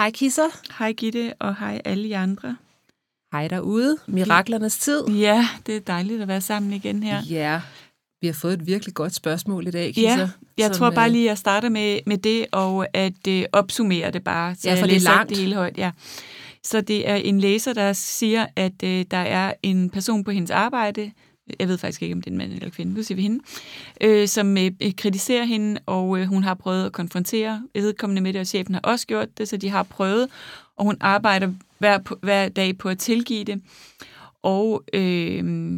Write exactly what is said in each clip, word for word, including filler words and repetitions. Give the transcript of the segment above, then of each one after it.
Hej Kisser. Hej Gitte, og hej alle jer andre. Hej derude. Miraklernes tid. Ja, det er dejligt at være sammen igen her. Ja, vi har fået et virkelig godt spørgsmål i dag, Kisser. Ja, jeg som, tror bare lige, at jeg starter med, med det, og at øh, opsummere det bare. Så ja, for jeg det er langt. Det hele højt, ja. Så det er en læser, der siger, at øh, der er en person på hendes arbejde, jeg ved faktisk ikke, om det er en mand eller kvinde, nu siger vi hende, øh, som øh, kritiserer hende, og øh, hun har prøvet at konfrontere vedkommende med det, og chefen har også gjort det, så de har prøvet, og hun arbejder hver, hver dag på at tilgive det, og øh,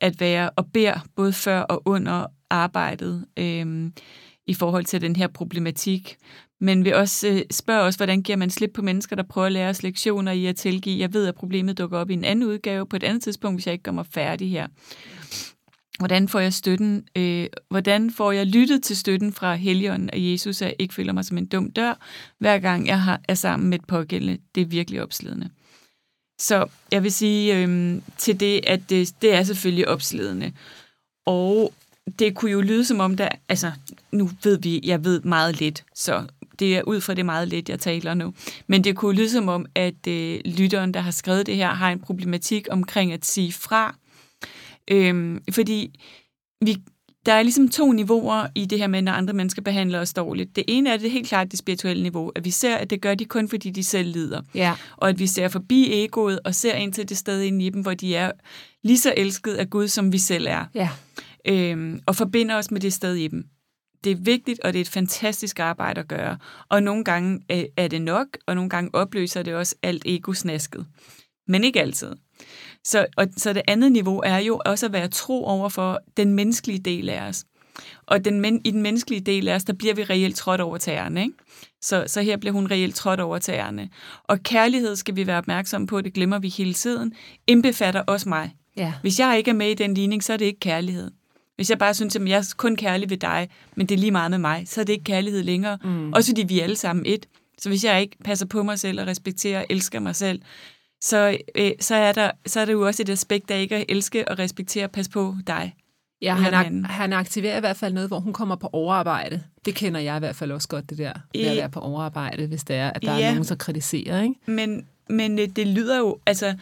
at være og beder både før og under arbejdet øh, i forhold til den her problematik. Men vi også øh, spørger også, hvordan giver man slip på mennesker, der prøver at lære os lektioner i at tilgive. Jeg ved, at problemet dukker op i en anden udgave på et andet tidspunkt, hvis jeg ikke gør mig færdig her. Hvordan får jeg støtten? Øh, hvordan får jeg lyttet til støtten fra Helligånden og Jesus, så jeg ikke føler mig som en dum dør, hver gang jeg har, er sammen med et pågældende? Det er virkelig opslidende. Så jeg vil sige øh, til det, at det, det er selvfølgelig opslidende. Og det kunne jo lyde som om, der, altså nu ved vi, jeg ved meget lidt, så det er ud fra det meget lidt, jeg taler nu. Men det kunne lyde som om, at øh, lytteren, der har skrevet det her, har en problematik omkring at sige fra. Øhm, fordi vi, der er ligesom to niveauer i det her med, når andre mennesker behandler os dårligt. Det ene er det helt klart det spirituelle niveau, at vi ser, at det gør de kun, fordi de selv lider. Ja. Og at vi ser forbi egoet og ser ind til det sted inde i dem, hvor de er lige så elsket af Gud, som vi selv er. Ja. Øhm, og forbinder os med det sted i dem. Det er vigtigt, og det er et fantastisk arbejde at gøre. Og nogle gange er det nok, og nogle gange opløser det også alt egosnasket. Men ikke altid. Så, og, så det andet niveau er jo også at være tro over for den menneskelige del af os. Og den, men, i den menneskelige del af os, der bliver vi reelt trådt over tæerne, ikke? Så, så her bliver hun reelt trådt over tæerne. Og kærlighed skal vi være opmærksomme på, det glemmer vi hele tiden, indbefatter også mig. Ja. Hvis jeg ikke er med i den ligning, så er det ikke kærlighed. Hvis jeg bare synes, at jeg er kun kærlig ved dig, men det er lige meget med mig, så er det ikke kærlighed længere. Mm. Også fordi vi er alle sammen et. Så hvis jeg ikke passer på mig selv og respekterer og elsker mig selv, så, øh, så, er der, så er det jo også et aspekt, at ikke at elske og respektere og passe på dig. Ja, han, ak- han aktiverer i hvert fald noget, hvor hun kommer på overarbejde. Det kender jeg i hvert fald også godt, det der med at være på overarbejde, hvis det er, at der ja, er nogen, der kritiserer. Ikke? Men, men det lyder jo... altså,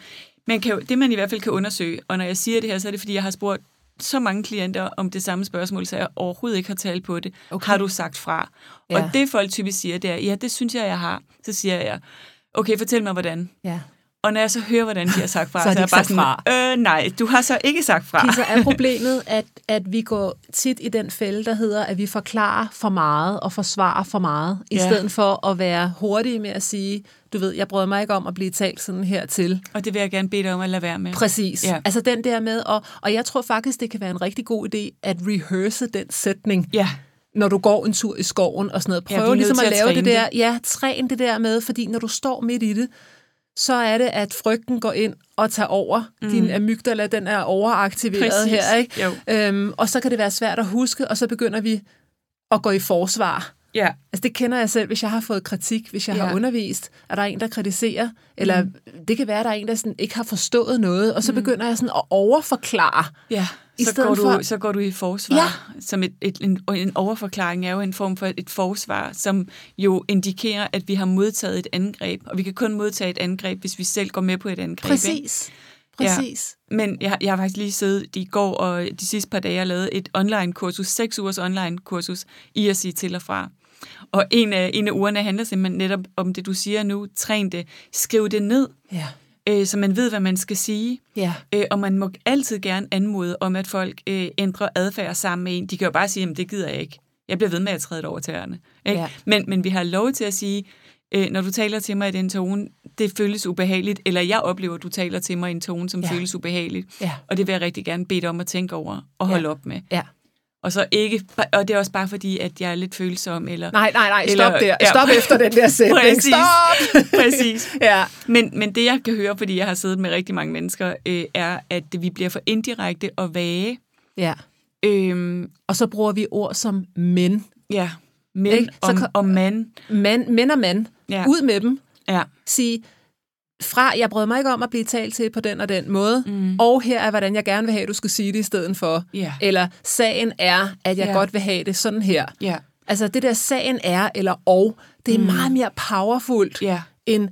man kan jo, det man i hvert fald kan undersøge, og når jeg siger det her, så er det, fordi jeg har spurgt så mange klienter om det samme spørgsmål, så jeg overhovedet ikke har talt på det. Okay. Har du sagt fra? Ja. Og det folk typisk siger, det er, ja, det synes jeg, jeg har. Så siger jeg, okay, fortæl mig, hvordan. Ja. Og når jeg så hører, hvordan de har sagt fra, så, så er jeg bare sådan, øh, nej, du har så ikke sagt fra. Okay, så er problemet, at, at vi går tit i den fælde, der hedder, at vi forklarer for meget og forsvarer for meget, ja, i stedet for at være hurtige med at sige, du ved, jeg brød mig ikke om at blive talt sådan hertil. Og det vil jeg gerne bede dig om at lade være med. Præcis. Ja. Altså den der med, og, og jeg tror faktisk, det kan være en rigtig god idé at rehearse den sætning. Ja. Når du går en tur i skoven og sådan noget. Prøv ja, ligesom at, at lave det der. Det. Ja, træn det der med, fordi når du står midt i det, så er det, at frygten går ind og tager over. Mm. Din amygdala, den er overaktiveret. Præcis. Her, ikke? Øhm, og så kan det være svært at huske, og så begynder vi at gå i forsvar. Ja. Altså det kender jeg selv, hvis jeg har fået kritik, hvis jeg ja. har undervist, er der en, der kritiserer, eller mm. det kan være, at der er en, der sådan ikke har forstået noget, og så begynder jeg sådan at overforklare. Ja, så, går du, for... så går du i forsvar. Ja. Som et, et, en, en overforklaring er jo en form for et, et forsvar, som jo indikerer, at vi har modtaget et angreb, og vi kan kun modtage et angreb, hvis vi selv går med på et angreb. Præcis. Ikke? Præcis. Ja, men jeg, jeg har faktisk lige siddet i går og de sidste par dage, jeg lavede et online-kursus, seks ugers online-kursus, i at sige til og fra. Og en af, en af ugerne handler simpelthen netop om det, du siger nu. Træn det. Skriv det ned. Ja. øh, så man ved, hvad man skal sige. Yeah. Øh, og man må altid gerne anmode om, at folk øh, ændrer adfærd sammen med en. De kan jo bare sige, at det gider jeg ikke. Jeg bliver ved med at træde over tæerne. Ikke? Yeah. Men, men vi har lov til at sige, øh, når du taler til mig i den tone, det føles ubehageligt, eller jeg oplever, at du taler til mig i en tone, som yeah. føles ubehageligt. Yeah. Og det vil jeg rigtig gerne bede dig om at tænke over og holde yeah. op med. Ja. Yeah. Og så ikke, og det er også bare fordi, at jeg er lidt følsom, eller... Nej, nej, nej, stop eller, der. Stop ja. Efter den der sætning. Præcis. Stop! Præcis. Ja. Men, men det, jeg kan høre, fordi jeg har siddet med rigtig mange mennesker, øh, er, at vi bliver for indirekte og vage. Ja. Øhm, og så bruger vi ord som men. Ja, men og, kan, og man. man. Men og man. Ja. Ud med dem. Ja. Sige... fra, jeg brød mig ikke om at blive talt til på den og den måde, mm. og her er, hvordan jeg gerne vil have, at du skulle sige det i stedet for. Yeah. Eller, sagen er, at jeg yeah. godt vil have det sådan her. Yeah. Altså, det der sagen er, eller og, det er mm. meget mere powerfult yeah. end,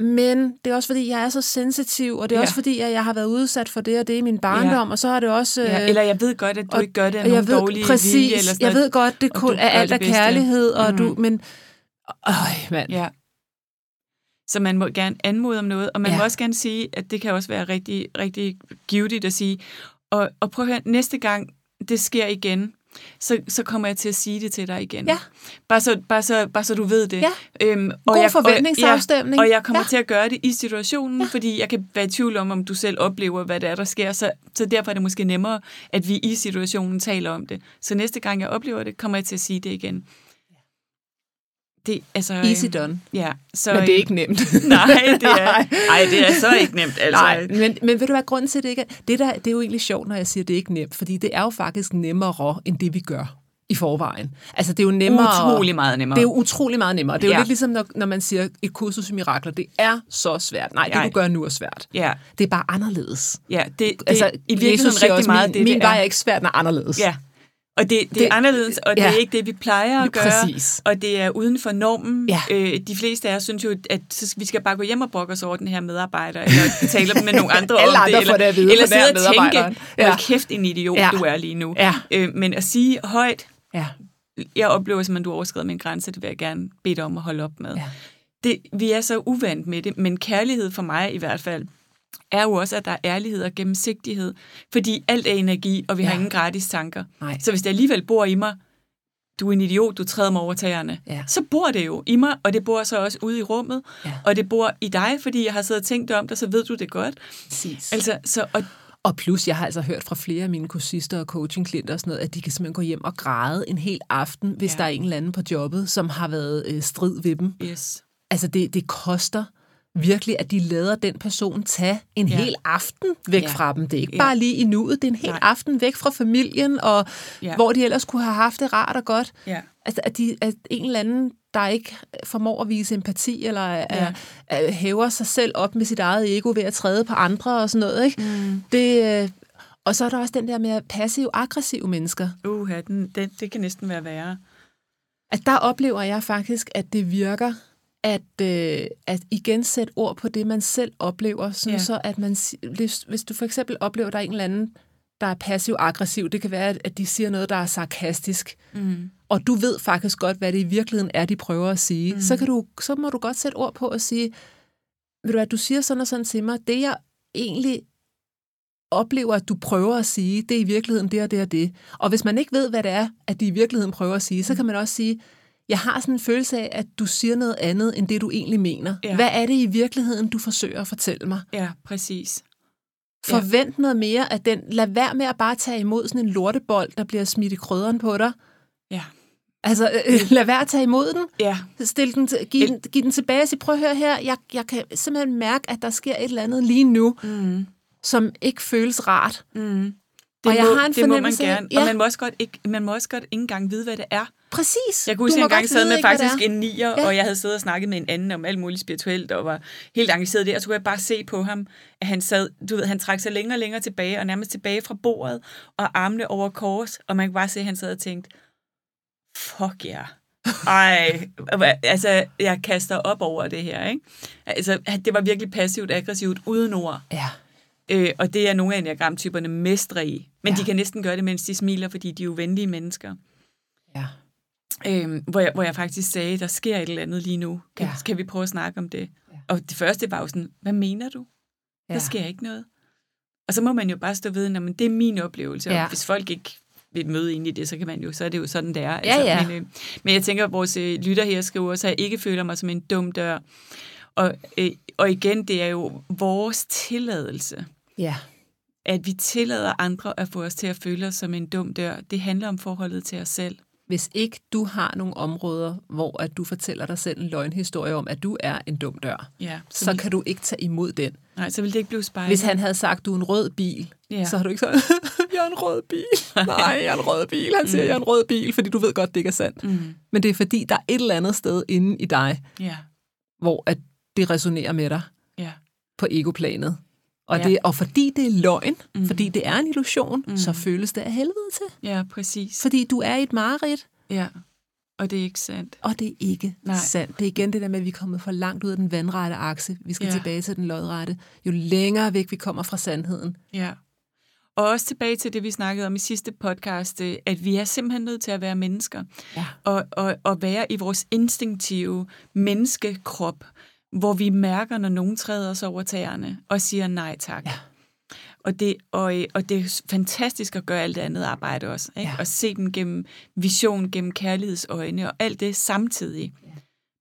men det er også, fordi jeg er så sensitiv, og det er yeah. også, fordi at jeg har været udsat for det, og det er min barndom, yeah. og så har det også... Øh, ja, eller jeg ved godt, at du og, ikke gør det af nogle ved, dårlige præcis, vilje, eller sådan jeg ved godt, det kun er alt af kærlighed, og mm. du, men... Øj, mand... Yeah. Så man må gerne anmode om noget, og man ja. Må også gerne sige, at det kan også være rigtig, rigtig givetigt at sige. Og, og prøv at høre, næste gang det sker igen, så, så kommer jeg til at sige det til dig igen. Ja. Bare, så, bare, så, bare så du ved det. Ja. Øhm, og god jeg, forventningsafstemning. Og, ja, og jeg kommer ja. Til at gøre det i situationen, ja. Fordi jeg kan være i tvivl om, om du selv oplever, hvad det er, der sker. Så, så derfor er det måske nemmere, at vi i situationen taler om det. Så næste gang jeg oplever det, kommer jeg til at sige det igen. Det, altså, easy done. Ja, så, men det er ikke nemt. Nej, det er, nej, det er så ikke nemt. Altså. Nej, men, men ved du hvad, grunden til det ikke er? Det, der, det er jo egentlig sjovt, når jeg siger, det er ikke nemt, fordi det er jo faktisk nemmere, end det vi gør i forvejen. Altså, det er jo nemmere. Utrolig meget nemmere. Det er jo utrolig meget nemmere. Det er ja. Jo lidt ligesom, når, når man siger, et kursus i mirakler, det er så svært. Nej, det du gør nu er svært. Ja. Det er bare anderledes. Ja, det, det altså, i virkeligheden rigtig også, meget min, det, min det vej er ikke svært, når anderledes. Ja. Og det, det, det er anderledes, og det ja. Er ikke det, vi plejer at gøre, præcis. Og det er uden for normen. Ja. Øh, de fleste af os synes jo, at vi skal bare gå hjem og brokke os over den her medarbejder, eller tale med nogle andre om andre det, eller, det vide, eller sidde og tænke, ja. Kæft, en idiot ja. Du er lige nu. Ja. Øh, men at sige højt, ja. Jeg oplever simpelthen, du overskrider min grænse, det vil jeg gerne bede dig om at holde op med. Ja. Det, vi er så uvant med det, men kærlighed for mig i hvert fald, er jo også, at der er ærlighed og gennemsigtighed, fordi alt er energi, og vi ja. Har ingen gratis tanker. Nej. Så hvis det alligevel bor i mig, du er en idiot, du træder mig over tæerne, ja. Så bor det jo i mig, og det bor så også ude i rummet, ja. Og det bor i dig, fordi jeg har siddet og tænkt om dig, så ved du det godt. Præcis. Altså, så, og Og plus, jeg har altså hørt fra flere af mine kursister og coachingklienter og sådan noget, at de kan simpelthen gå hjem og græde en hel aften, hvis ja. Der er en eller anden på jobbet, som har været øh, strid ved dem. Yes. Altså, det, det koster... virkelig, at de lader den person tage en ja. Hel aften væk ja. Fra dem. Det er ikke ja. Bare lige i nuet, det er en hel nej. Aften væk fra familien, og ja. Hvor de ellers kunne have haft det rart og godt. Ja. Altså, at, de, at en eller anden, der ikke formår at vise empati, eller ja. er, er, hæver sig selv op med sit eget ego ved at træde på andre og sådan noget. Ikke? Mm. Det, og så er der også den der med passiv-aggressive mennesker. Uh, den, den, det kan næsten være værre. At der oplever jeg faktisk, at det virker... At, øh, at igen sætte ord på det, man selv oplever, sådan yeah. så at man, hvis du for eksempel oplever, at der er en eller anden, der er passiv-aggressiv, det kan være, at de siger noget, der er sarkastisk, mm. og du ved faktisk godt, hvad det i virkeligheden er, de prøver at sige, mm. så, kan du, så må du godt sætte ord på at sige, ved du hvad, du siger sådan og sådan til mig, det jeg egentlig oplever, at du prøver at sige, det er i virkeligheden det og det og det. Og hvis man ikke ved, hvad det er, at de i virkeligheden prøver at sige, så kan man også sige, jeg har sådan en følelse af, at du siger noget andet, end det, du egentlig mener. Ja. Hvad er det i virkeligheden, du forsøger at fortælle mig? Ja, præcis. Forvent ja. Noget mere af den. Lad være med at bare tage imod sådan en lortebold, der bliver smidt i krydderen på dig. Ja. Altså, øh, lad være at tage imod den. Ja. Stil den, giv, den, giv den tilbage og sig, prøv at høre her, jeg, jeg kan simpelthen mærke, at der sker et eller andet lige nu, mm. som ikke føles rart. Mm. Det og jeg må, har en fornemmelse. Man gerne. Ja. Og man må også godt ikke, man må også godt ikke engang vide, hvad det er. Præcis. Jeg kunne huske, at jeg engang sad med faktisk en nier, ja. Og jeg havde siddet og snakket med en anden om alt muligt spirituelt, og var helt engageret der, og så kunne jeg bare se på ham, at han sad, du ved, han trak sig længere og længere tilbage, og nærmest tilbage fra bordet, og armene over kors, og man kunne bare se, at han sad og tænkte, fuck ja. Yeah. Ej, altså, jeg kaster op over det her, ikke? Altså, det var virkelig passivt, aggressivt, uden ord. Ja. Øh, og det er nogle af enneagramtyperne mestre i. Men ja. De kan næsten gøre det, mens de smiler, fordi de er jo venlige mennesker. Ja. Øhm, hvor, jeg, hvor jeg faktisk sagde, der sker et eller andet lige nu. Kan, ja. Kan vi prøve at snakke om det? Ja. Og det første var jo sådan, hvad mener du? ja. Der sker ikke noget. Og så må man jo bare stå ved, at det er min oplevelse, ja. Og hvis folk ikke vil møde ind i det, så kan man jo, så er det jo sådan, det er. Altså, ja, ja. Men, øh, men jeg tænker, at vores øh, lytter her skriver, så jeg ikke føler mig som en dum dør. Og, øh, og igen, det er jo vores tilladelse. Ja. At vi tillader andre at få os til at føle os som en dum dør. Det handler om forholdet til os selv. Hvis ikke du har nogle områder, hvor at du fortæller dig selv en løgnhistorie om, at du er en dum dør, ja, så, så vil... kan du ikke tage imod den. Nej, så ville det ikke blive spejlet. Hvis han havde sagt, du er en rød bil, ja. Så har du ikke sagt, jeg er en rød bil. Nej, jeg er en rød bil. Han siger, mm. jeg er en rød bil, fordi du ved godt, det ikke er sandt. Mm. Men det er fordi, der er et eller andet sted inde i dig, ja. Hvor at det resonerer med dig ja. På egoplanet. Og, ja. Det, og fordi det er løgn, mm. fordi det er en illusion, mm. så føles det af helvede til. Ja, præcis. Fordi du er i et mareridt. Ja, og det er ikke sandt. Og det er ikke Nej. Sandt. Det er igen det der med, at vi er kommet for langt ud af den vandrette akse. Vi skal ja. Tilbage til den lodrette. Jo længere væk vi kommer fra sandheden. Ja. Og også tilbage til det, vi snakkede om i sidste podcast, at vi er simpelthen nødt til at være mennesker. Ja. Og, og, og være i vores instinktive menneskekrop. Hvor vi mærker, når nogen træder os over tæerne og siger nej tak. Ja. Og, det, og, og det er fantastisk at gøre alt det andet arbejde også. Ikke? Ja. Og se den gennem vision, gennem kærlighedsøjne og alt det samtidig. Ja.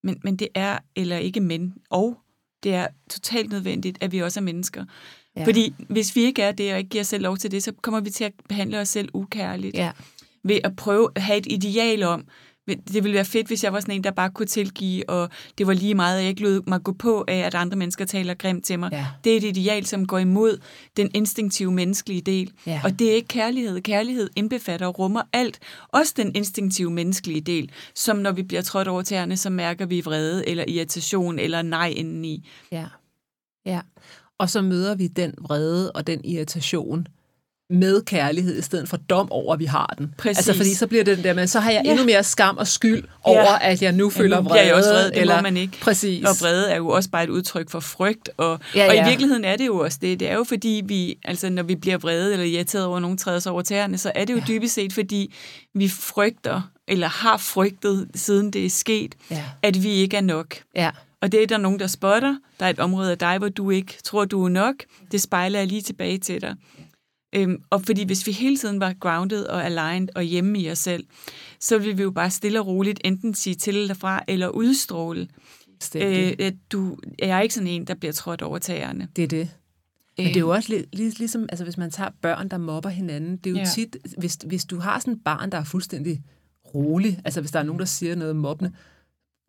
Men, men det er, eller ikke men, og det er totalt nødvendigt, at vi også er mennesker. Ja. Fordi hvis vi ikke er det og ikke giver os selv lov til det, så kommer vi til at behandle os selv ukærligt. Ja. Ved at prøve at have et ideal om, det ville være fedt, hvis jeg var sådan en, der bare kunne tilgive, og det var lige meget, at jeg ikke lod mig gå på af, at andre mennesker taler grimt til mig. Ja. Det er et ideal, som går imod den instinktive menneskelige del. Ja. Og det er ikke kærlighed. Kærlighed indbefatter og rummer alt. Også den instinktive menneskelige del, som når vi bliver trådt over tæerne, så mærker vi vrede, eller irritation, eller nej indeni. Ja. Ja. Og så møder vi den vrede og den irritation med kærlighed, i stedet for dom over, at vi har den. Præcis. Altså, fordi så bliver det den der, men så har jeg ja. Endnu mere skam og skyld over, ja. At jeg nu føler ja, nu vrede. Jeg også vrede, det eller... må man ikke. Præcis. Og vrede er jo også bare et udtryk for frygt, og, ja, ja. Og i virkeligheden er det jo også det. Det er jo fordi, vi, altså, når vi bliver vrede eller irriteret over, nogen træder sig over tæerne, så er det jo ja. Dybest set, fordi vi frygter, eller har frygtet, siden det er sket, ja. At vi ikke er nok. Ja. Og det er der nogen, der spotter. Der er et område af dig, hvor du ikke tror, du er nok. Det spejler jeg lige tilbage til dig. Øhm, og fordi hvis vi hele tiden var grounded og aligned og hjemme i os selv, så ville vi jo bare stille og roligt enten sige til eller fra, eller udstråle, øh, at du er ikke sådan en, der bliver trådt over tæerne. Det er det. Men det er jo også lig, ligesom, altså hvis man tager børn, der mobber hinanden, det er jo ja. Tit, hvis, hvis du har sådan et barn, der er fuldstændig rolig, altså hvis der er nogen, der siger noget mobbende,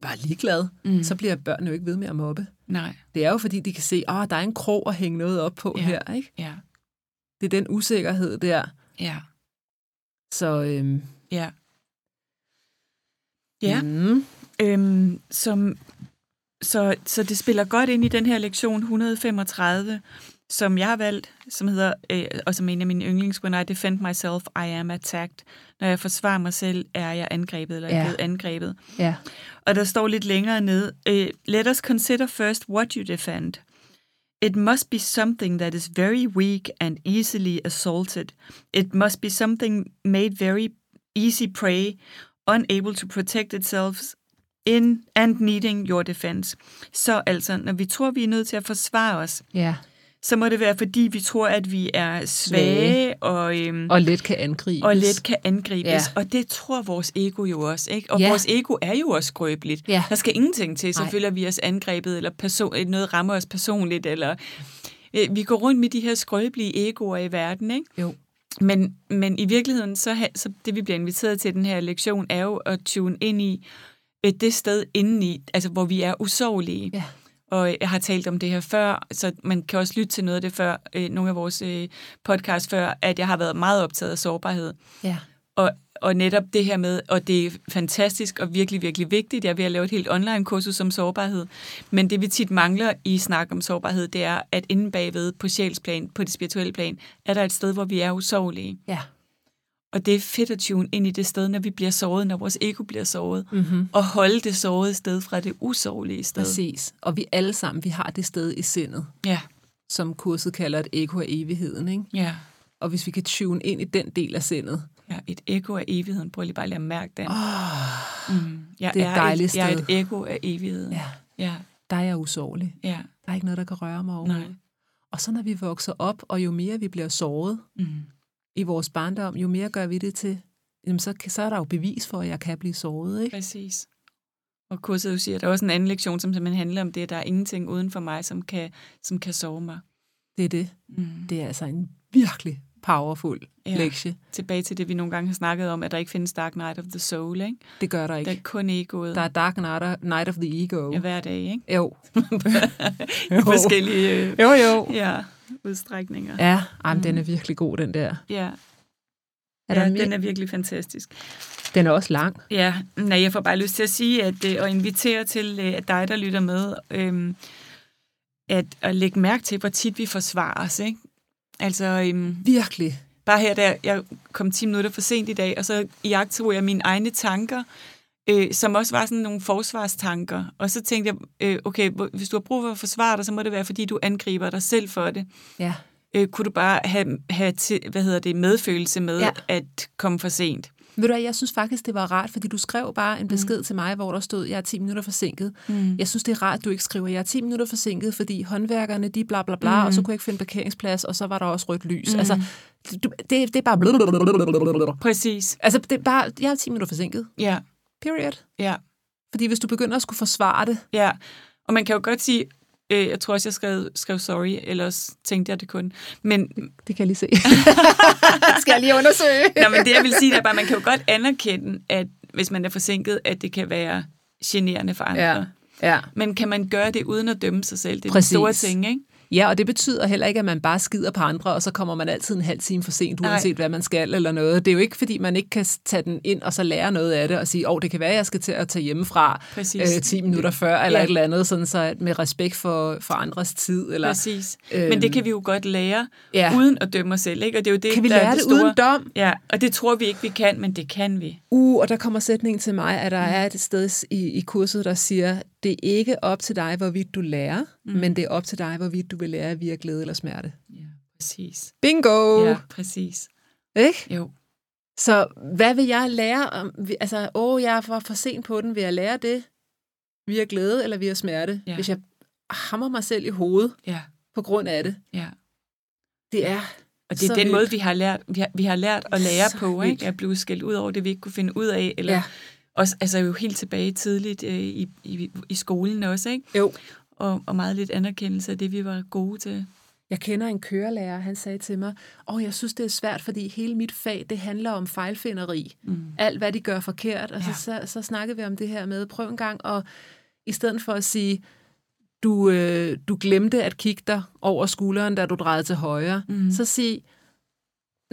bare ligeglad, mm. så bliver børn jo ikke ved med at mobbe. Nej. Det er jo fordi, de kan se, åh, oh, der er en krog at hænge noget op på ja. Her, ikke? Ja. Det er den usikkerhed der. Ja. Så, øhm. Ja. Ja. Mm. Øhm, som, så, så det spiller godt ind i den her lektion et hundrede femogtredive, som jeg har valgt, som hedder, øh, og som en af mine yndlings, When I defend myself, I am attacked. Når jeg forsvarer mig selv, er jeg angrebet, eller ja. Jeg er blevet angrebet. Ja. Og der står lidt længere ned, øh, let us consider first what you defend. It must be something that is very weak and easily assaulted. It must be something made very easy prey, unable to protect itself in and needing your defense. Så altså, når vi tror, vi er nødt til at forsvare os, yeah. så må det være, fordi vi tror, at vi er svage og, øhm, og let kan angribes. Og let kan angribes. Yeah. Og det tror vores ego jo også, ikke? Og yeah. vores ego er jo også skrøbeligt. Yeah. Der skal ingenting til, så Ej. Føler vi os angrebet, eller perso- noget rammer os personligt, eller øh, vi går rundt med de her skrøbelige egoer i verden, ikke? Jo. Men, men i virkeligheden, så, ha- så det vi bliver inviteret til den her lektion, er jo at tune ind i øh, det sted indeni, altså hvor vi er usårlige. Yeah. Og jeg har talt om det her før, så man kan også lytte til noget af det før, øh, nogle af vores øh, podcasts før, at jeg har været meget optaget af sårbarhed. Ja. Og, og netop det her med, og det er fantastisk og virkelig, virkelig vigtigt, jeg er ved at lave et helt online-kursus om sårbarhed, men det vi tit mangler i snak om sårbarhed, det er, at inden bagved på sjælsplan, på det spirituelle plan, er der et sted, hvor vi er usårlige. Ja. Og det er fedt at tune ind i det sted, når vi bliver såret, når vores ego bliver såret. Mm-hmm. Og holde det sårede sted fra det usårlige sted. Præcis. Og vi alle sammen, vi har det sted i sindet. Ja. Som kurset kalder et ego af evigheden, ikke? Ja. Og hvis vi kan tune ind i den del af sindet. Ja, et ego af evigheden. Prøv lige bare lige at mærke den. Oh, mm. jeg det er et dejligt et, sted. Jeg er et ego af evigheden. Ja. Ja. Der er jeg usårlig. Ja. Der er ikke noget, der kan røre mig over. Nej. Og så når vi vokser op, og jo mere vi bliver såret mm. i vores barndom, jo mere gør vi det til, jamen så, så er der jo bevis for, at jeg kan blive såret. Ikke? Præcis. Og kurset jo siger, at der er også en anden lektion, som simpelthen handler om det, at der er ingenting uden for mig, som kan, som kan såre mig. Det er det. Mm. Det er altså en virkelig powerful ja. lektie. Tilbage til det, vi nogle gange har snakket om, at der ikke findes Dark Night of the Soul, ikke? Det gør der ikke. Der er kun egoet. Der er Dark Night of the Ego. Ja, hver dag, ikke? Jo. jo. Forskellige øh, jo, jo. Ja, udstrækninger. Ja, jamen, mm. den er virkelig god, den der. Ja, er der ja den er virkelig fantastisk. Den er også lang. Ja, nej, jeg får bare lyst til at sige, at øh, og invitere til, øh, at dig, der lytter med, øh, at, at lægge mærke til, hvor tit vi forsvarer os, ikke? Altså, øhm, virkelig. Bare her, der jeg kom ti minutter for sent i dag, og så iagttog jeg mine egne tanker, øh, som også var sådan nogle forsvarstanker. Og så tænkte jeg, øh, okay, hvis du har brug for at forsvare dig, så må det være, fordi du angriber dig selv for det. Ja. Øh, kunne du bare have, have til, hvad hedder det, medfølelse med ja. at komme for sent? Ved du hvad, jeg synes faktisk, det var rart, fordi du skrev bare en besked mm. til mig, hvor der stod, jeg er ti minutter forsinket. Mm. Jeg synes, det er rart, du ikke skriver, jeg er ti minutter forsinket, fordi håndværkerne, de bla bla bla, mm. og så kunne jeg ikke finde parkeringsplads, og så var der også rødt lys. Mm. Altså, det, det er bare... Præcis. Altså, det er bare, jeg er ti minutter forsinket. Ja. Yeah. Period. Ja. Yeah. Fordi hvis du begynder at skulle forsvare det... Ja, yeah. Og man kan jo godt sige... Jeg tror også, jeg skrev, skrev sorry, ellers tænkte jeg det kun. Men det, det kan jeg lige se. Det skal jeg lige undersøge. Nå, men det, jeg vil sige, er bare, at man kan jo godt anerkende, at hvis man er forsinket, at det kan være generende for andre. Ja. Ja. Men kan man gøre det uden at dømme sig selv? Det er Præcis. Den store ting, ikke? Ja, og det betyder heller ikke, at man bare skider på andre, og så kommer man altid en halv time for sent, uanset Ej. hvad man skal eller noget. Det er jo ikke, fordi man ikke kan tage den ind og så lære noget af det, og sige, åh, oh, det kan være, at jeg skal til at tage hjemmefra øh, ti minutter før, eller ja. et eller andet, sådan så med respekt for, for andres tid. Eller, Præcis. Øhm, Men det kan vi jo godt lære, ja. uden at dømme os selv, ikke? Og det er jo det, kan vi lære det, det store... uden dom? Ja, og det tror vi ikke, vi kan, men det kan vi. Uh, og der kommer sætningen til mig, at der er et sted i, i kurset, der siger, det er ikke op til dig, hvorvidt du lærer, mm. men det er op til dig, hvorvidt du vil lære via glæde eller smerte. Ja, præcis. Bingo! Ja, præcis. Ikke? Jo. Så hvad vil jeg lære om? Altså, åh, jeg var for sent på den. Vil jeg lære det via glæde eller via smerte? Ja. Hvis jeg hammer mig selv i hovedet ja. på grund af det. Ja. Det er... Og det er den vildt. måde, vi har lært, vi har, vi har lært at lære så på, ikke? At blive skældt ud over det, vi ikke kunne finde ud af, eller... Ja. Også, altså jo helt tilbage tidligt øh, i, i, i skolen også, ikke? Jo. Og, og meget lidt anerkendelse af det, vi var gode til. Jeg kender en kørelærer, han sagde til mig, åh, jeg synes, det er svært, fordi hele mit fag, det handler om fejlfinderi. Mm. Alt, hvad de gør forkert. Og ja. så, så, så snakkede vi om det her med, prøv en gang, og i stedet for at sige, du, øh, du glemte at kigge dig over skulderen, da du drejede til højre, mm. så sig...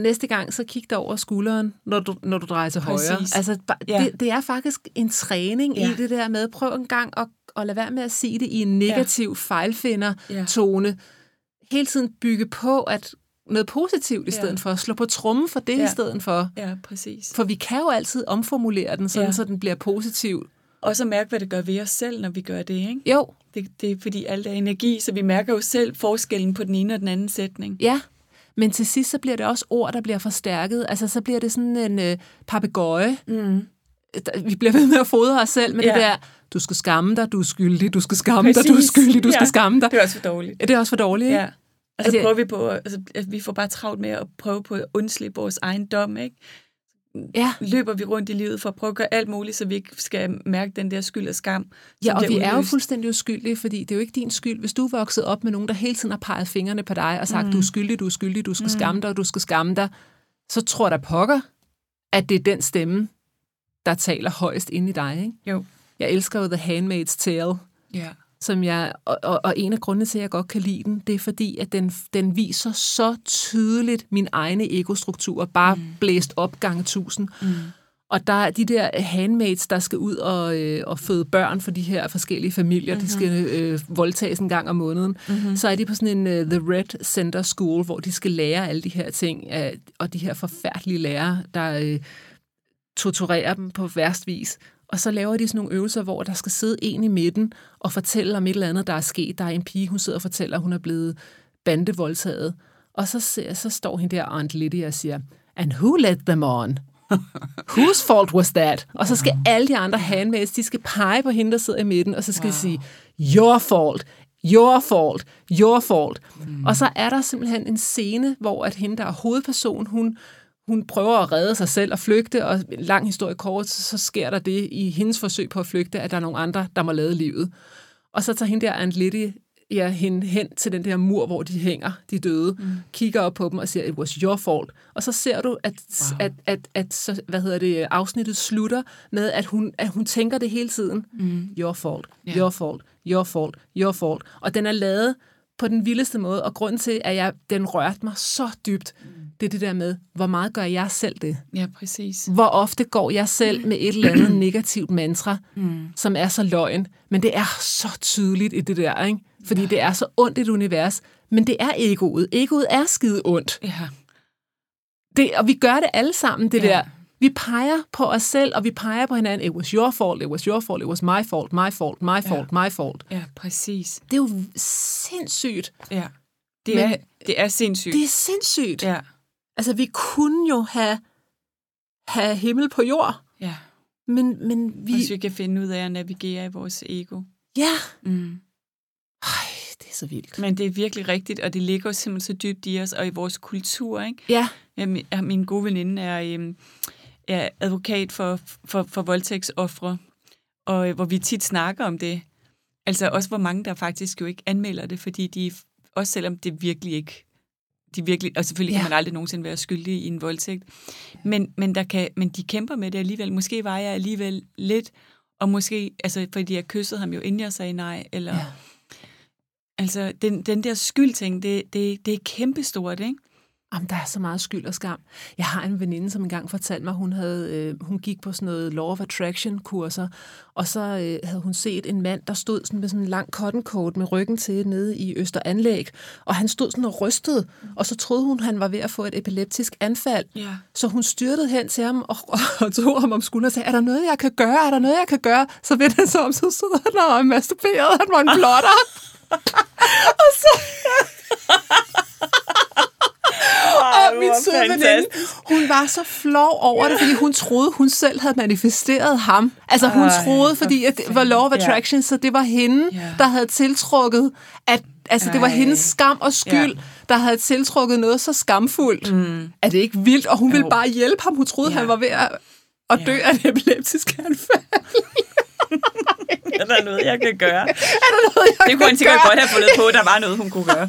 Næste gang, så kig dig over skulderen, når du, når du drejer til Præcis. højre. Altså, ja. det, det er faktisk en træning ja. i det der med, prøv en gang at, at lade være med at sige det i en negativ ja. fejlfinder-tone. Ja. Hele tiden bygge på at noget positivt i stedet ja. for. Slå på trommen for det ja. i stedet for. Ja, præcis. For vi kan jo altid omformulere den, sådan, ja. så den bliver positiv. Og så mærke, hvad det gør ved os selv, når vi gør det, ikke? Jo. Det, det er fordi alt er energi, så vi mærker jo selv forskellen på den ene og den anden sætning. Ja. Men til sidst, så bliver det også ord, der bliver forstærket. Altså, så bliver det sådan en øh, papegøje. Mm. Vi bliver ved med at fodre os selv med ja. det der, du skal skamme dig, du er skyldig, du skal skamme Præcis. dig, du er skyldig, du ja. skal skamme dig. Det er også for dårligt. Det er også for dårligt, ikke? Ja. Og så altså, prøver vi på, altså, vi får bare travlt med at prøve på at undslippe vores egen dom, ikke? Ja. Løber vi rundt i livet for at prøve at gøre alt muligt, så vi ikke skal mærke den der skyld og skam. Ja, og vi udløst. er jo fuldstændig uskyldige, fordi det er jo ikke din skyld. Hvis du er vokset op med nogen, der hele tiden har peget fingrene på dig og sagt, mm. du er skyldig, du er skyldig, du skal mm. skamme dig, du skal skamme dig, så tror der pokker, at det er den stemme, der taler højst inde i dig. Ikke? Jo. Jeg elsker jo The Handmaid's Tale, yeah. som jeg, og, og, og en af grundene til, at jeg godt kan lide den, det er fordi, at den, den viser så tydeligt min egne egostruktur, bare mm. blæst op gange tusind. Mm. Og der er de der handmaids, der skal ud og, øh, og føde børn for de her forskellige familier, mm-hmm. de skal øh, voldtages en gang om måneden, mm-hmm. så er de på sådan en uh, The Red Center School, hvor de skal lære alle de her ting, øh, og de her forfærdelige lærere, der øh, torturerer dem på værst vis. Og så laver de sådan nogle øvelser, hvor der skal sidde en i midten og fortælle om et eller andet, der er sket. Der er en pige, hun sidder og fortæller, at hun er blevet bandevoldtaget. Og så, ser, så står hende der, Aunt Lydia, og siger, and who led them on? Whose fault was that? Og så skal alle de andre handmaids, de skal pege på hende, der sidder i midten, og så skal wow. de sige, your fault, your fault, your fault. Mm. Og så er der simpelthen en scene, hvor at hende, der er hovedperson, hun, hun prøver at redde sig selv og flygte, og lang historie kort, så sker der det i hendes forsøg på at flygte, at der er nogle andre, der må lade livet. Og så tager hende der Aunt Lydia, ja, hende hen til den der mur, hvor de hænger, de døde, mm. kigger op på dem og siger, it was your fault. Og så ser du, at, wow. at, at, at så, hvad hedder det, afsnittet slutter med, at hun, at hun tænker det hele tiden. Mm. Your fault, yeah. your fault, your fault, your fault. Og den er lavet på den vildeste måde, og grunden til, at jeg, den rørte mig så dybt, mm. det er det der med, hvor meget gør jeg selv det? Ja, præcis. Hvor ofte går jeg selv med et eller andet negativt mantra, mm. som er så løgn, men det er så tydeligt i det der, ikke? Fordi ja. Det er så ondt et univers, men det er egoet. Egoet er skide ondt. Ja. Det, og vi gør det alle sammen, det ja. Der. Vi peger på os selv, og vi peger på hinanden. It was your fault, it was your fault, it was my fault, my fault, my fault, ja. My fault. Ja, præcis. Det er jo sindssygt. Ja, det, men, er, det er sindssygt. Det er sindssygt. Ja. Altså, vi kunne jo have, have himmel på jord. Ja. Men, men vi... Hvis vi kan finde ud af at navigere i vores ego. Ja. Mm. Ej, det er så vildt. Men det er virkelig rigtigt, og det ligger simpelthen så dybt i os, og i vores kultur, ikke? Ja. Min, min gode veninde er, er advokat for, for, for voldtægtsoffre, og hvor vi tit snakker om det. Altså også, hvor mange der faktisk jo ikke anmelder det, fordi de, også selvom det virkelig ikke, de virkelig, og selvfølgelig ja. Kan man aldrig nogensinde være skyldig i en voldtægt, men, men, der kan, men de kæmper med det alligevel. Måske var jeg alligevel lidt, og måske, altså fordi jeg kyssede ham jo, inden jeg sagde nej, eller... Ja. Altså, den, den der skyldting, det, det, det er kæmpestort, ikke? Jamen, der er så meget skyld og skam. Jeg har en veninde, som engang fortalte mig, hun havde, øh, hun gik på sådan noget Law of Attraction-kurser, og så øh, havde hun set en mand, der stod sådan med sådan en lang cotton coat med ryggen til nede i Østeranlæg, og han stod sådan og rystede, og så troede hun, han var ved at få et epileptisk anfald. Ja. Så hun styrtede hen til ham og, og, og tog ham om skulderen og sagde, er der noget, jeg kan gøre? Er der noget, jeg kan gøre? Så vendte han sig om, så stod han og masturberede, han var en blotter. Og så... og min søde veninde, hun var så flov over det, fordi hun troede, hun selv havde manifesteret ham. Altså hun troede, fordi at det var Law of Attraction, så det var hende, der havde tiltrukket, at altså det var hendes skam og skyld, der havde tiltrukket noget så skamfuldt. Mm. Er det ikke vildt? Og hun ville bare hjælpe ham. Hun troede, han var ved at dø af et epileptisk anfald. Er der noget, jeg kan gøre? Er der noget, jeg det kunne hun sikkert godt have fundet på, der var noget, hun kunne gøre.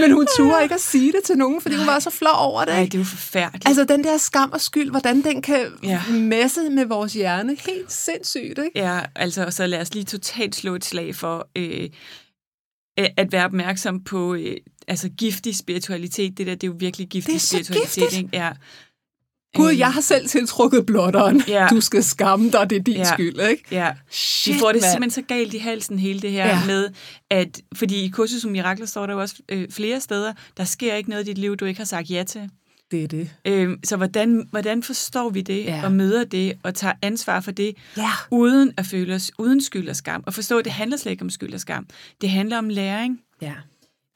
Men hun turde ikke at sige det til nogen, fordi hun var så flov over det. Nej, det er jo forfærdeligt. Altså, den der skam og skyld, hvordan den kan ja. Messe med vores hjerne. Helt sindssygt, ikke? Ja, altså, så lad os lige totalt slå et slag for øh, at være opmærksom på øh, altså, giftig spiritualitet. Det der, det er jo virkelig giftig spiritualitet. Det er så giftigt. Ja. Gud, jeg har selv tiltrukket blotteren. Ja. Du skal skamme dig, det er din ja. Skyld, ikke? Ja. Shit, vi får det man. Simpelthen så galt i halsen, hele det her ja. Med, at fordi i kurset som Mirakler står der jo også øh, flere steder, der sker ikke noget i dit liv, du ikke har sagt ja til. Det er det. Øhm, så hvordan, hvordan forstår vi det, ja. Og møder det, og tager ansvar for det, ja. Uden at føle os uden skyld og skam? Og forstå, at det handler slet ikke om skyld og skam. Det handler om læring. Ja.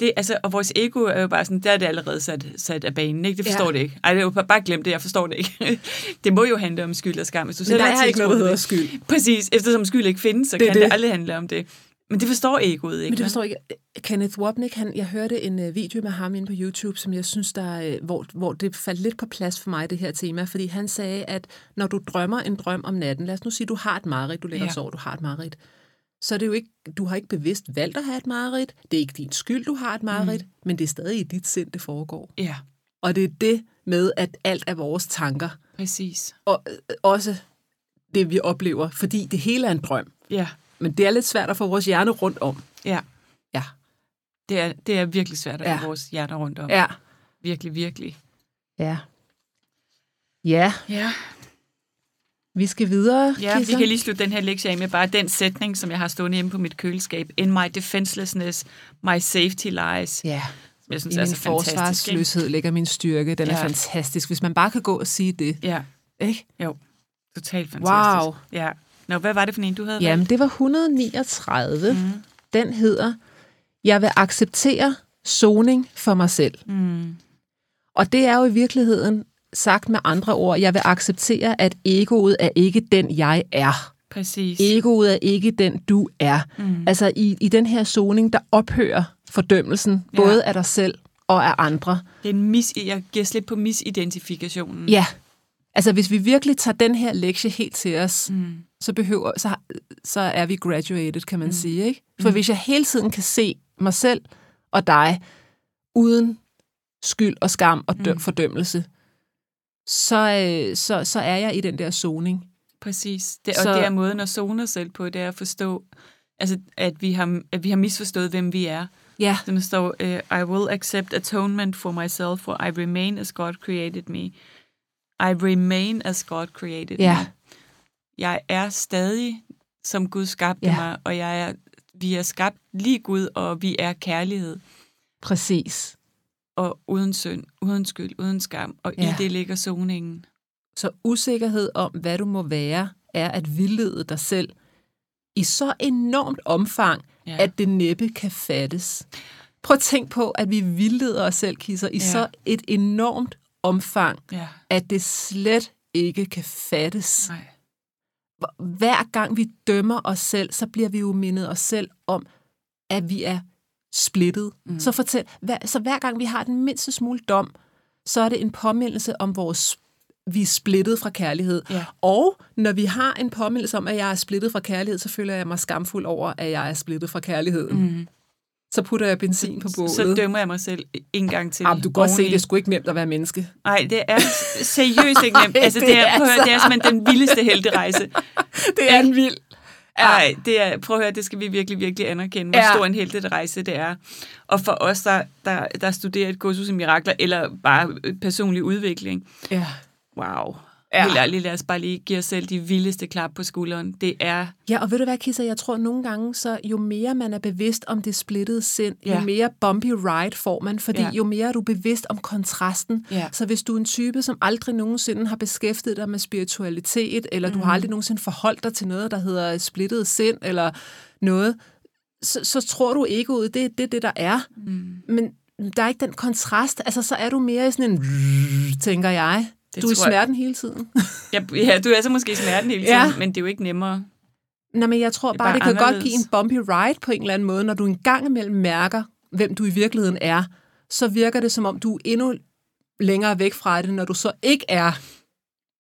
Det, altså, og vores ego er jo bare sådan, der er det allerede sat, sat af banen, ikke? Det forstår ja. Det ikke. Ej, det er jo bare glem det, jeg forstår det ikke. Det må jo handle om skyld og skam. Hvis du men selv der er ikke noget, der hedder skyld. Præcis, eftersom skyld ikke findes, så det kan det. Det aldrig handle om det. Men det forstår egoet, ikke? Men det forstår ikke. Kenneth Wapnick, han, jeg hørte en video med ham inde på YouTube, som jeg synes, der, hvor, hvor det faldt lidt på plads for mig, det her tema, fordi han sagde, at når du drømmer en drøm om natten, lad os nu sige, du har et mareridt, du ligger ja. Og sover, du har et mareridt. Så det er jo ikke, du har ikke bevidst valgt at have et mareridt. Det er ikke din skyld, du har et mareridt, mm. men det er stadig i dit sind, det foregår. Ja. Og det er det med, at alt er vores tanker. Præcis. Og også det, vi oplever, fordi det hele er en drøm. Ja. Men det er lidt svært at få vores hjerne rundt om. Ja. Ja. Det er, det er virkelig svært at få ja. Vores hjerne rundt om. Ja. Virkelig, virkelig. Ja. Ja. Ja. Vi skal videre, ja, Kisser. Vi kan lige slutte den her lektie af med bare den sætning, som jeg har stående hjemme på mit køleskab. In my defenselessness, my safety lies. Ja, jeg synes, i min forsvarsløshed ligger min styrke. Den ja. Er fantastisk. Hvis man bare kan gå og sige det. Ja. Ikke? Jo, totalt fantastisk. Wow. Ja. Nå, hvad var det for en, du havde? Jamen, valgt? Det var et hundrede og niogtredive. Mm. Den hedder, jeg vil acceptere soning for mig selv. Mm. Og det er jo i virkeligheden... Sagt med andre ord, jeg vil acceptere, at egoet er ikke den, jeg er. Præcis. Egoet er ikke den, du er. Mm. Altså i, i den her soning, der ophører fordømmelsen, ja. Både af dig selv og af andre. Det er en mis, jeg giver slip på misidentifikationen. Ja. Altså hvis vi virkelig tager den her lektie helt til os, mm. så, behøver, så, så er vi graduated, kan man mm. sige. Ikke? For mm. hvis jeg hele tiden kan se mig selv og dig uden skyld og skam og dø- mm. fordømmelse, så, så, så er jeg i den der soning. Præcis. Det, og så, det er måden at zone selv på, det er at forstå, altså, at, vi har, at vi har misforstået, hvem vi er. Yeah. Så nu står, uh, I will accept atonement for myself, for I remain as God created me. I remain as God created yeah. me. Jeg er stadig, som Gud skabte yeah. mig, og jeg er, vi er skabt lige Gud, og vi er kærlighed. Præcis. Og uden synd, uden skyld, uden skam, og yeah. i det ligger soningen. Så usikkerhed om, hvad du må være, er at vildlede dig selv i så enormt omfang, ja. At det næppe kan fattes. Prøv at tænk på, at vi vildleder os selv, Kisser, i ja. Så et enormt omfang, ja. At det slet ikke kan fattes. Nej. Hver gang vi dømmer os selv, så bliver vi jo mindet os selv om, at vi er splittet. Mm. Så, fortæl, hver, så hver gang vi har den mindste smule dom, så er det en påmindelse om vores vi er splittet fra kærlighed. Ja. Og når vi har en påmindelse om, at jeg er splittet fra kærlighed, så føler jeg mig skamfuld over, at jeg er splittet fra kærligheden. Mm. Så putter jeg benzin på bålet. Så dømmer jeg mig selv en gang til. Jamen, du kan godt se, det er sgu ikke nemt at være menneske. Nej, det er seriøst ikke nemt. Altså, det, det, er, er prøv at høre, det er simpelthen den vildeste helterejse. Det er en vild. Nej, det er, prøv at høre, det skal vi virkelig, virkelig anerkende, hvor ja. Stor en helterejse det er. Og for os, der, der, der studerer et kursus i mirakler, eller bare personlig udvikling. Ja. Wow. Ja. Helt ærligt, lad os bare lige give os selv de vildeste klap på skulderen. Det er... Ja, og ved du hvad, Kisser, jeg tror nogle gange, så jo mere man er bevidst om det splittede sind, ja. Jo mere bumpy ride får man, fordi ja. Jo mere er du bevidst om kontrasten. Ja. Så hvis du er en type, som aldrig nogensinde har beskæftiget dig med spiritualitet, eller mm. du har aldrig nogensinde forholdt dig til noget, der hedder splittet sind, eller noget, så, så tror du ikke ud, det er det, det, der er. Mm. Men der er ikke den kontrast. Altså, så er du mere i sådan en... tænker jeg... Det du er i smerten jeg. Hele tiden. Ja, ja, du er så måske i smerten hele tiden, ja. Men det er jo ikke nemmere. Nej, men jeg tror bare, det, bare det kan anderledes. Godt give en bumpy ride på en eller anden måde, når du en gang imellem mærker, hvem du i virkeligheden er, så virker det, som om du er endnu længere væk fra det, når du så ikke er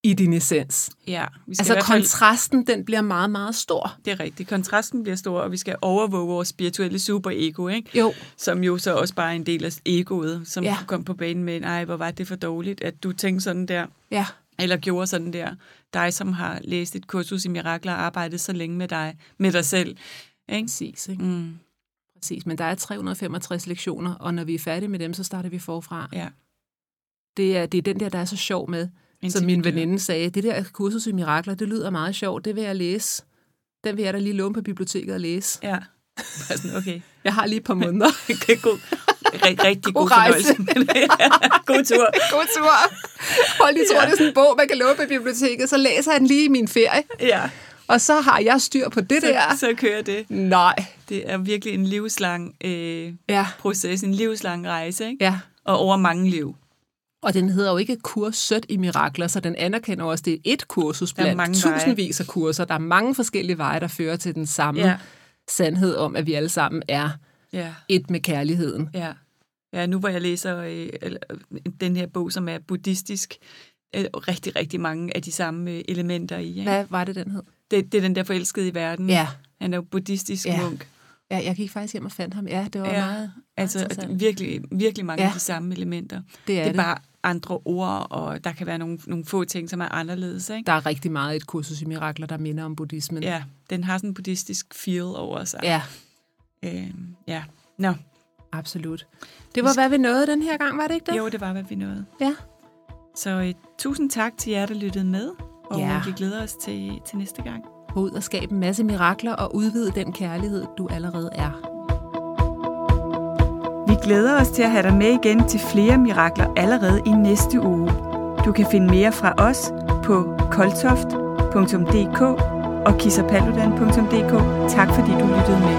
i din essens. Ja, vi skal altså i hvert fald... kontrasten, den bliver meget, meget stor. Det er rigtigt. Kontrasten bliver stor, og vi skal overvåge vores spirituelle superego, ikke? Jo. Som jo så også bare er en del af egoet, som ja. Kom på banen med, nej, hvor var det for dårligt, at du tænkte sådan der, ja. Eller gjorde sådan der. Dig, som har læst et kursus i mirakler og arbejdet så længe med dig, med dig selv. Ikke? Præcis, ikke? Mm. Præcis, men der er tre hundrede og femogtres lektioner, og når vi er færdige med dem, så starter vi forfra. Ja. Det er, det er den der, der er så sjov med. Som min veninde sagde, det der kursus i mirakler, det lyder meget sjovt, det vil jeg læse. Den vil jeg da lige låne på biblioteket og læse. Ja, okay. Jeg har lige et par måneder. Det er god. Rigtig god, god rejse. God tur. God tur. Hold lige tur, ja. Det er sådan en bog, man kan låne på biblioteket, så læser jeg den lige i min ferie. Ja. Og så har jeg styr på det så, der. Så kører det. Nej. Det er virkelig en livslang øh, ja. Proces, en livslang rejse, ikke? Ja. Og over mange liv. Og den hedder jo ikke kurset i mirakler, så den anerkender også, det er et kursus blandt tusindvis af kurser. Der er mange forskellige veje, der fører til den samme ja. Sandhed om, at vi alle sammen er ja. Et med kærligheden. Ja. Ja, nu hvor jeg læser øh, den her bog, som er buddhistisk, øh, rigtig, rigtig mange af de samme øh, elementer i. Ikke? Hvad var det, den hed? Det, det er den der forelskede i verden. Ja. Han er jo buddhistisk ja. Munk. Ja, jeg gik faktisk hjem og fandt ham. Ja, det var ja, meget... Altså, virkelig, virkelig mange ja. Af de samme elementer. Det er, det er det. Bare andre ord, og der kan være nogle, nogle få ting, som er anderledes, ikke? Der er rigtig meget et kursus i mirakler, der minder om buddhismen. Ja, den har sådan en buddhistisk feel over sig. Ja. Øhm, ja, nå. No. Absolut. Det var, hvad vi nåede den her gang, var det ikke det? Jo, det var, hvad vi nåede. Ja. Så øh, tusind tak til jer, der lyttede med, og ja. Vi glæder os til, til næste gang. Gå ud og skabe en masse mirakler og udvide den kærlighed, du allerede er. Vi glæder os til at have dig med igen til flere mirakler allerede i næste uge. Du kan finde mere fra os på koldtoft punktum d k og kisser paludan punktum d k. Tak fordi du lyttede med.